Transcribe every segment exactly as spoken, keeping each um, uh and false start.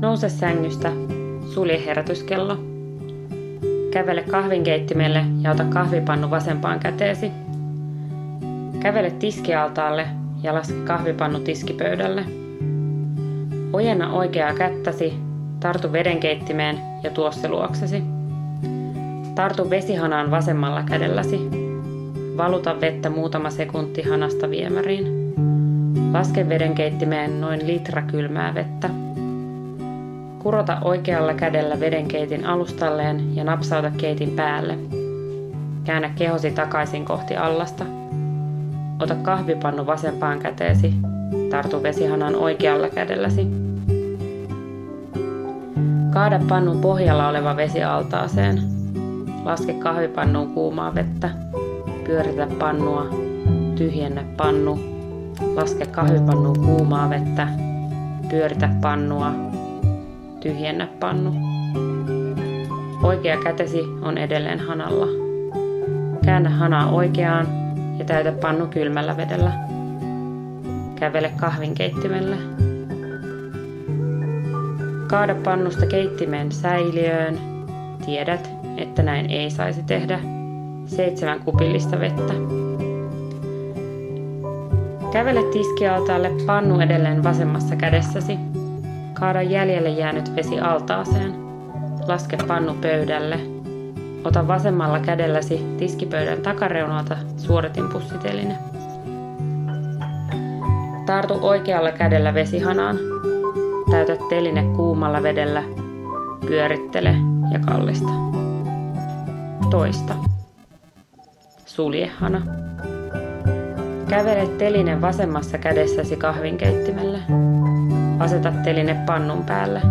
Nouse sängystä, sulje herätyskello. Kävele kahvinkeittimelle ja ota kahvipannu vasempaan käteesi. Kävele tiskialtaalle ja laske kahvipannu tiskipöydälle. Ojenna oikeaa kättäsi, tartu vedenkeittimeen ja tuo se luoksesi. Tartu vesihanaan vasemmalla kädelläsi. Valuta vettä muutama sekunti hanasta viemäriin. Laske vedenkeittimeen noin litra kylmää vettä. Kurota oikealla kädellä vedenkeitin alustalleen ja napsauta keitin päälle. Käännä kehosi takaisin kohti allasta. Ota kahvipannu vasempaan käteesi. Tartu vesihanan oikealla kädelläsi. Kaada pannun pohjalla oleva vesi altaaseen. Laske kahvipannuun kuumaa vettä. Pyöritä pannua. Tyhjennä pannu. Laske kahvipannuun kuumaa vettä. Pyöritä pannua. Tyhjennä pannu. Oikea kätesi on edelleen hanalla. Käännä hanaa oikeaan ja täytä pannu kylmällä vedellä. Kävele kahvinkeittimelle. Kaada pannusta keittimeen säiliöön. Tiedät, että näin ei saisi tehdä. seitsemän kupillista vettä. Kävele tiskialtaalle pannu edelleen vasemmassa kädessäsi. Kaada jäljelle jäänyt vesi altaaseen. Laske pannu pöydälle. Ota vasemmalla kädelläsi tiskipöydän takareunalta suodatinpussiteline. Tartu oikealla kädellä vesihanaan. Täytä teline kuumalla vedellä. Pyörittele ja kallista. Toista. Sulje hana. Kävele teline vasemmassa kädessäsi kahvinkeittimelle. Aseta teline pannun päälle.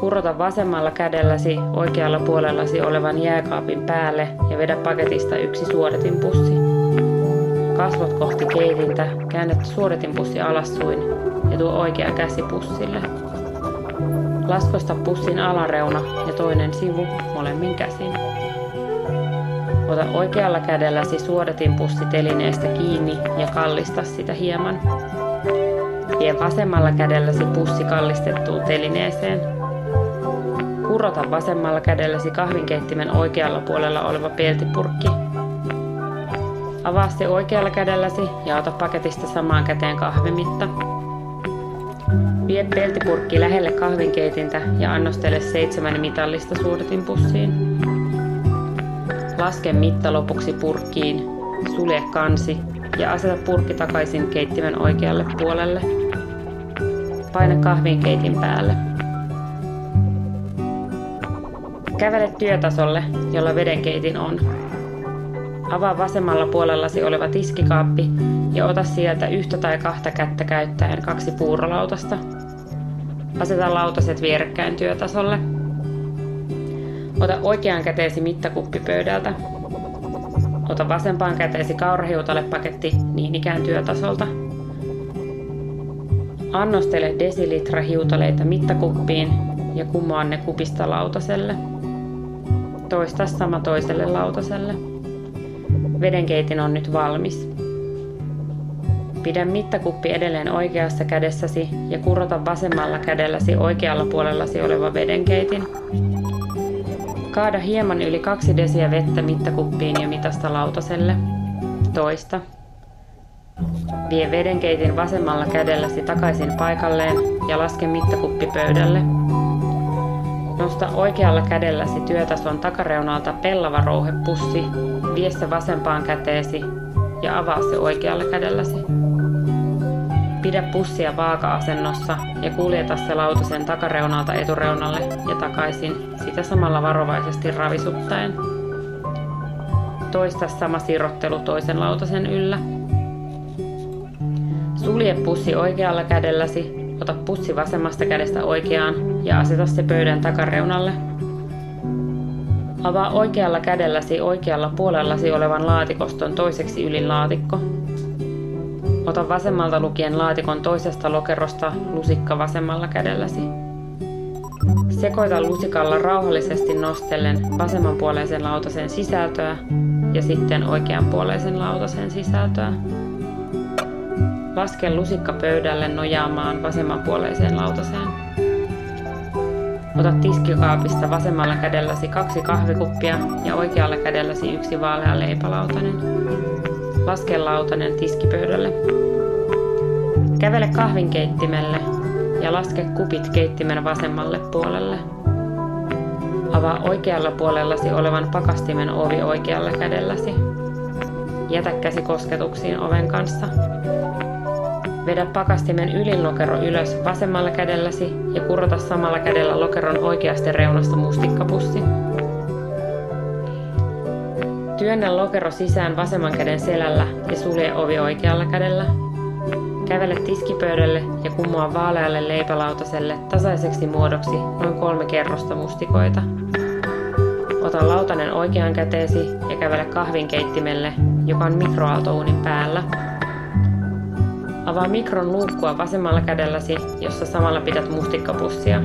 Kurota vasemmalla kädelläsi oikealla puolellasi olevan jääkaapin päälle ja vedä paketista yksi suodatinpussi. Kasvot kohti keitintä, käännä suodatinpussi alassuin ja tuo oikea käsi pussille. Laskosta pussin alareuna ja toinen sivu molemmin käsin. Ota oikealla kädelläsi suodatinpussi telineestä kiinni ja kallista sitä hieman. Vie vasemmalla kädelläsi pussi kallistettuun telineeseen. Kurota vasemmalla kädelläsi kahvinkeittimen oikealla puolella oleva peltipurkki. Avaa se oikealla kädelläsi ja ota paketista samaan käteen kahvimitta. Vie peltipurkki lähelle kahvinkeitintä ja annostele seitsemän mitallista suodatinpussiin. Laske mitta lopuksi purkkiin, sulje kansi ja aseta purkki takaisin keittimen oikealle puolelle. Paina kahvinkeitin päälle. Kävele työtasolle, jolla vedenkeitin on. Avaa vasemmalla puolellasi oleva tiskikaappi ja ota sieltä yhtä tai kahta kättä käyttäen kaksi puurolautasta. Aseta lautaset vierekkäin työtasolle. Ota oikean käteesi mittakuppi pöydältä. Ota vasempaan käteesi kaurahiutale paketti niin ikään työtasolta. Annostele desilitra hiutaleita mittakuppiin ja kumoa ne kupista lautaselle. Toista sama toiselle lautaselle. Vedenkeitin on nyt valmis. Pidä mittakuppi edelleen oikeassa kädessäsi ja kurota vasemmalla kädelläsi oikealla puolellasi oleva vedenkeitin. Kaada hieman yli kaksi desiä vettä mittakuppiin ja mitasta lautaselle. Toista. Vie vedenkeitin vasemmalla kädelläsi takaisin paikalleen ja laske mittakuppi pöydälle. Nosta oikealla kädelläsi työtason takareunalta pellava rouhepussi, vie se vasempaan käteesi ja avaa se oikealla kädelläsi. Pidä pussia vaaka-asennossa ja kuljeta se lautasen takareunalta etureunalle ja takaisin, sitä samalla varovaisesti ravisuttaen. Toista sama sirottelu toisen lautasen yllä. Sulje pussi oikealla kädelläsi, ota pussi vasemmasta kädestä oikeaan ja aseta se pöydän takareunalle. Avaa oikealla kädelläsi oikealla puolellasi olevan laatikoston toiseksi ylin laatikko. Ota vasemmalta lukien laatikon toisesta lokerosta lusikka vasemmalla kädelläsi. Sekoita lusikalla rauhallisesti nostellen vasemmanpuoleisen lautasen sisältöä ja sitten oikeanpuoleisen lautasen sisältöä. Laske lusikka pöydälle nojaamaan vasemmanpuoleiseen lautaseen. Ota tiskikaapista vasemmalla kädelläsi kaksi kahvikuppia ja oikealla kädelläsi yksi vaalea leipälautanen. Laske lautanen tiskipöydälle. Kävele kahvinkeittimelle ja laske kupit keittimen vasemmalle puolelle. Avaa oikealla puolellasi olevan pakastimen ovi oikealla kädelläsi. Jätä käsi kosketuksiin oven kanssa. Vedä pakastimen ylin lokero ylös vasemmalla kädelläsi ja kurota samalla kädellä lokeron oikeasta reunasta mustikkapussi. Työnnä lokero sisään vasemman käden selällä ja sulje ovi oikealla kädellä. Kävele tiskipöydälle ja kumoa vaalealle leipälautaselle tasaiseksi muodoksi noin kolme kerrosta mustikoita. Ota lautanen oikean käteesi ja kävele kahvinkeittimelle, joka on mikroaaltouunin päällä. Avaa mikron luukkua vasemmalla kädelläsi, jossa samalla pidät mustikkapussia.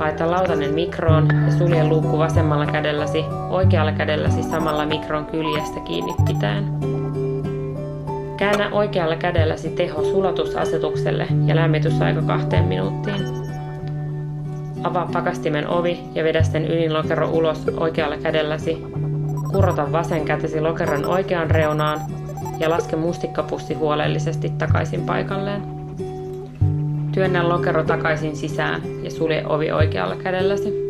Laita lautanen mikroon ja sulje luukku vasemmalla kädelläsi, oikealla kädelläsi samalla mikron kyljestä kiinni pitäen. Käännä oikealla kädelläsi teho sulatusasetukselle ja lämmitysaika kahteen minuuttiin. Avaa pakastimen ovi ja vedä sen ylin lokero ulos oikealla kädelläsi. Kurota vasen kätesi lokeron oikeaan reunaan ja laske mustikkapussi huolellisesti takaisin paikalleen. Työnnä lokero takaisin sisään ja sulje ovi oikealla kädelläsi.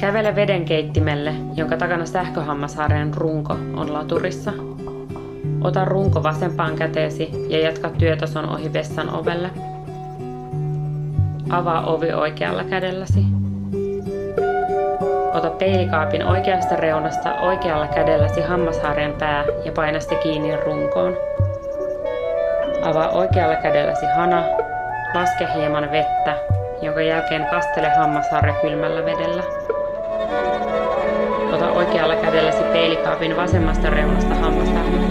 Kävele vedenkeittimelle, jonka takana sähköhammasharjan runko on laturissa. Ota runko vasempaan käteesi ja jatka työtason ohi vessan ovelle. Avaa ovi oikealla kädelläsi. Ota peilikaapin oikeasta reunasta oikealla kädelläsi hammasharjan pää ja paina se kiinni runkoon. Avaa oikealla kädelläsi hana, laske hieman vettä, jonka jälkeen kastele hammasharja kylmällä vedellä. Ota oikealla kädelläsi peilikaapin vasemmasta reunasta hammasharja.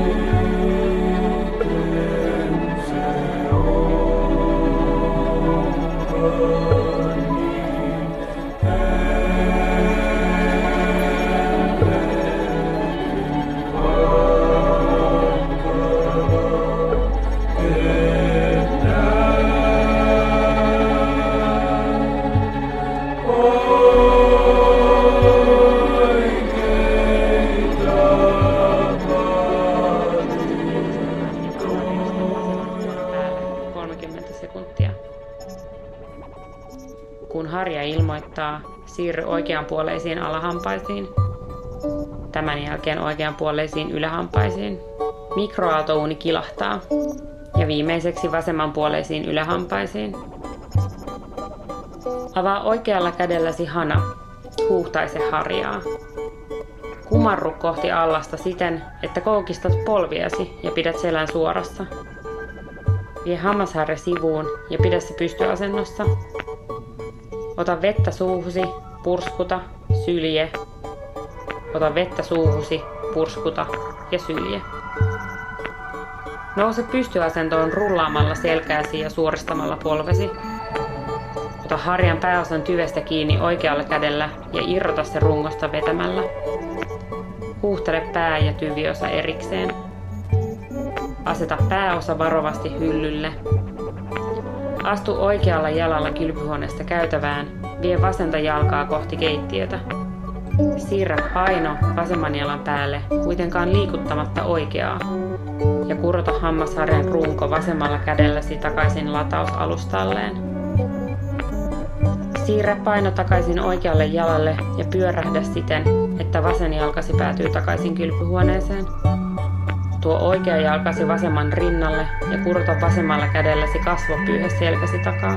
Kun harja ilmoittaa, siirry oikeanpuoleisiin alahampaisiin, tämän jälkeen oikeanpuoleisiin ylähampaisiin. Mikroaaltouuni kilahtaa ja viimeiseksi vasemmanpuoleisiin ylähampaisiin. Avaa oikealla kädelläsi hana, huuhtaise harjaa. Kumarru kohti allasta siten, että koukistat polviasi ja pidät selän suorassa. Vie hammasharja sivuun ja pidä se pystyasennossa. Ota vettä suuhusi, purskuta, sylje. Ota vettä suuhusi, purskuta ja sylje. Nouse pystyasentoon rullaamalla selkääsi ja suoristamalla polvesi. Ota harjan pääosan tyvestä kiinni oikealla kädellä ja irrota se rungosta vetämällä. Huuhtele pää ja tyviosa erikseen. Aseta pääosa varovasti hyllylle. Astu oikealla jalalla kylpyhuoneesta käytävään, vie vasenta jalkaa kohti keittiötä. Siirrä paino vasemman jalan päälle, kuitenkaan liikuttamatta oikeaa, ja kurota hammasharjan runko vasemmalla kädelläsi takaisin latausalustalleen. Siirrä paino takaisin oikealle jalalle ja pyörähdä siten, että vasen jalkasi päätyy takaisin kylpyhuoneeseen. Tuo oikea jalkasi vasemman rinnalle ja kurota vasemmalla kädelläsi kasvopyyhe selkäsi takaa.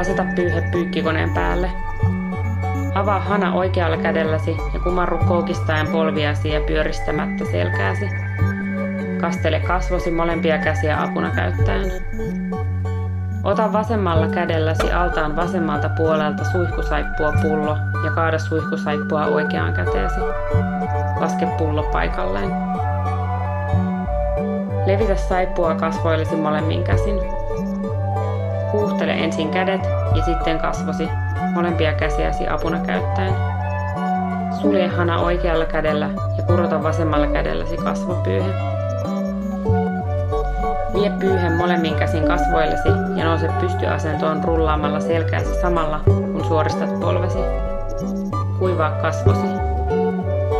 Aseta pyyhe pyykkikoneen päälle. Avaa hana oikealla kädelläsi ja kumarru koukistaen polviasi ja pyöristämättä selkääsi. Kastele kasvosi molempia käsiä apuna käyttäen. Ota vasemmalla kädelläsi altaan vasemmalta puolelta suihkusaippua pullo ja kaada suihkusaippua oikeaan käteesi. Laske pullo paikalleen. Levitä saippua kasvoillesi molemmin käsin. Huuhtele ensin kädet ja sitten kasvosi, molempia käsiäsi apuna käyttäen. Sulje hana oikealla kädellä ja kurota vasemmalla kädelläsi kasvopyyhe. Vie pyyhe molemmin käsin kasvoillesi ja nouse pystyasentoon rullaamalla selkääsi samalla, kun suoristat polvesi. Kuivaa kasvosi.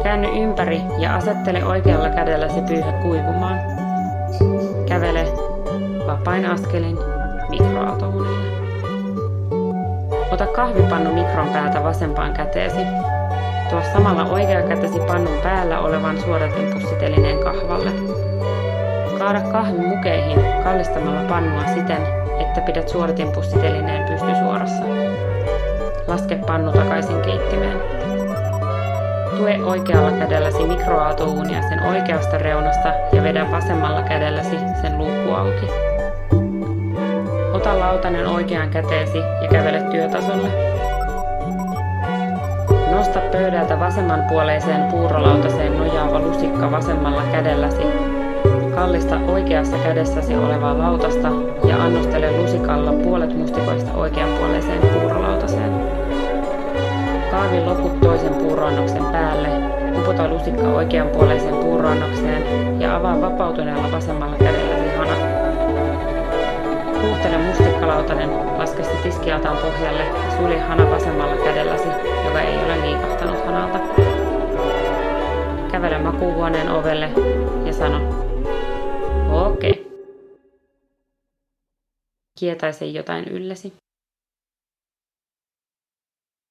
Käänny ympäri ja asettele oikealla kädelläsi pyyhe kuivumaan. Kävele vapain askelin mikroaaltouunille. Ota kahvipannu mikron päältä vasempaan käteesi. Tuo samalla oikea kätesi pannun päällä olevan suodatinpussitelineen kahvalle. Kaada kahvi mukeihin kallistamalla pannua siten, että pidät suodatinpussitelineen pystysuorassa. Laske pannu takaisin keittimeen. Tue oikealla kädelläsi mikroaaltouunia sen oikeasta reunasta ja vedä vasemmalla kädelläsi sen luukku auki. Ota lautanen oikeaan käteesi ja kävele työtasolle. Nosta pöydältä vasemmanpuoleiseen puurolautaseen nojaava lusikka vasemmalla kädelläsi. Kallista oikeassa kädessäsi olevaa lautasta ja annostele lusikalla puolet mustikoista oikeanpuoleiseen puurolautaseen. Kaavi loput toisen puuroannoksen päälle, uputa lusikka oikeanpuoleiseen puuroannokseen ja avaa vapautuneella vasemmalla kädelläsi hana. Puuttele mustikkalautanen, laske se tiskialtaan pohjalle ja sulje hana vasemmalla kädelläsi, joka ei ole liikahtanut hanalta. Kävele makuuhuoneen ovelle ja sano, okei. Okay. Kietaise jotain yllesi.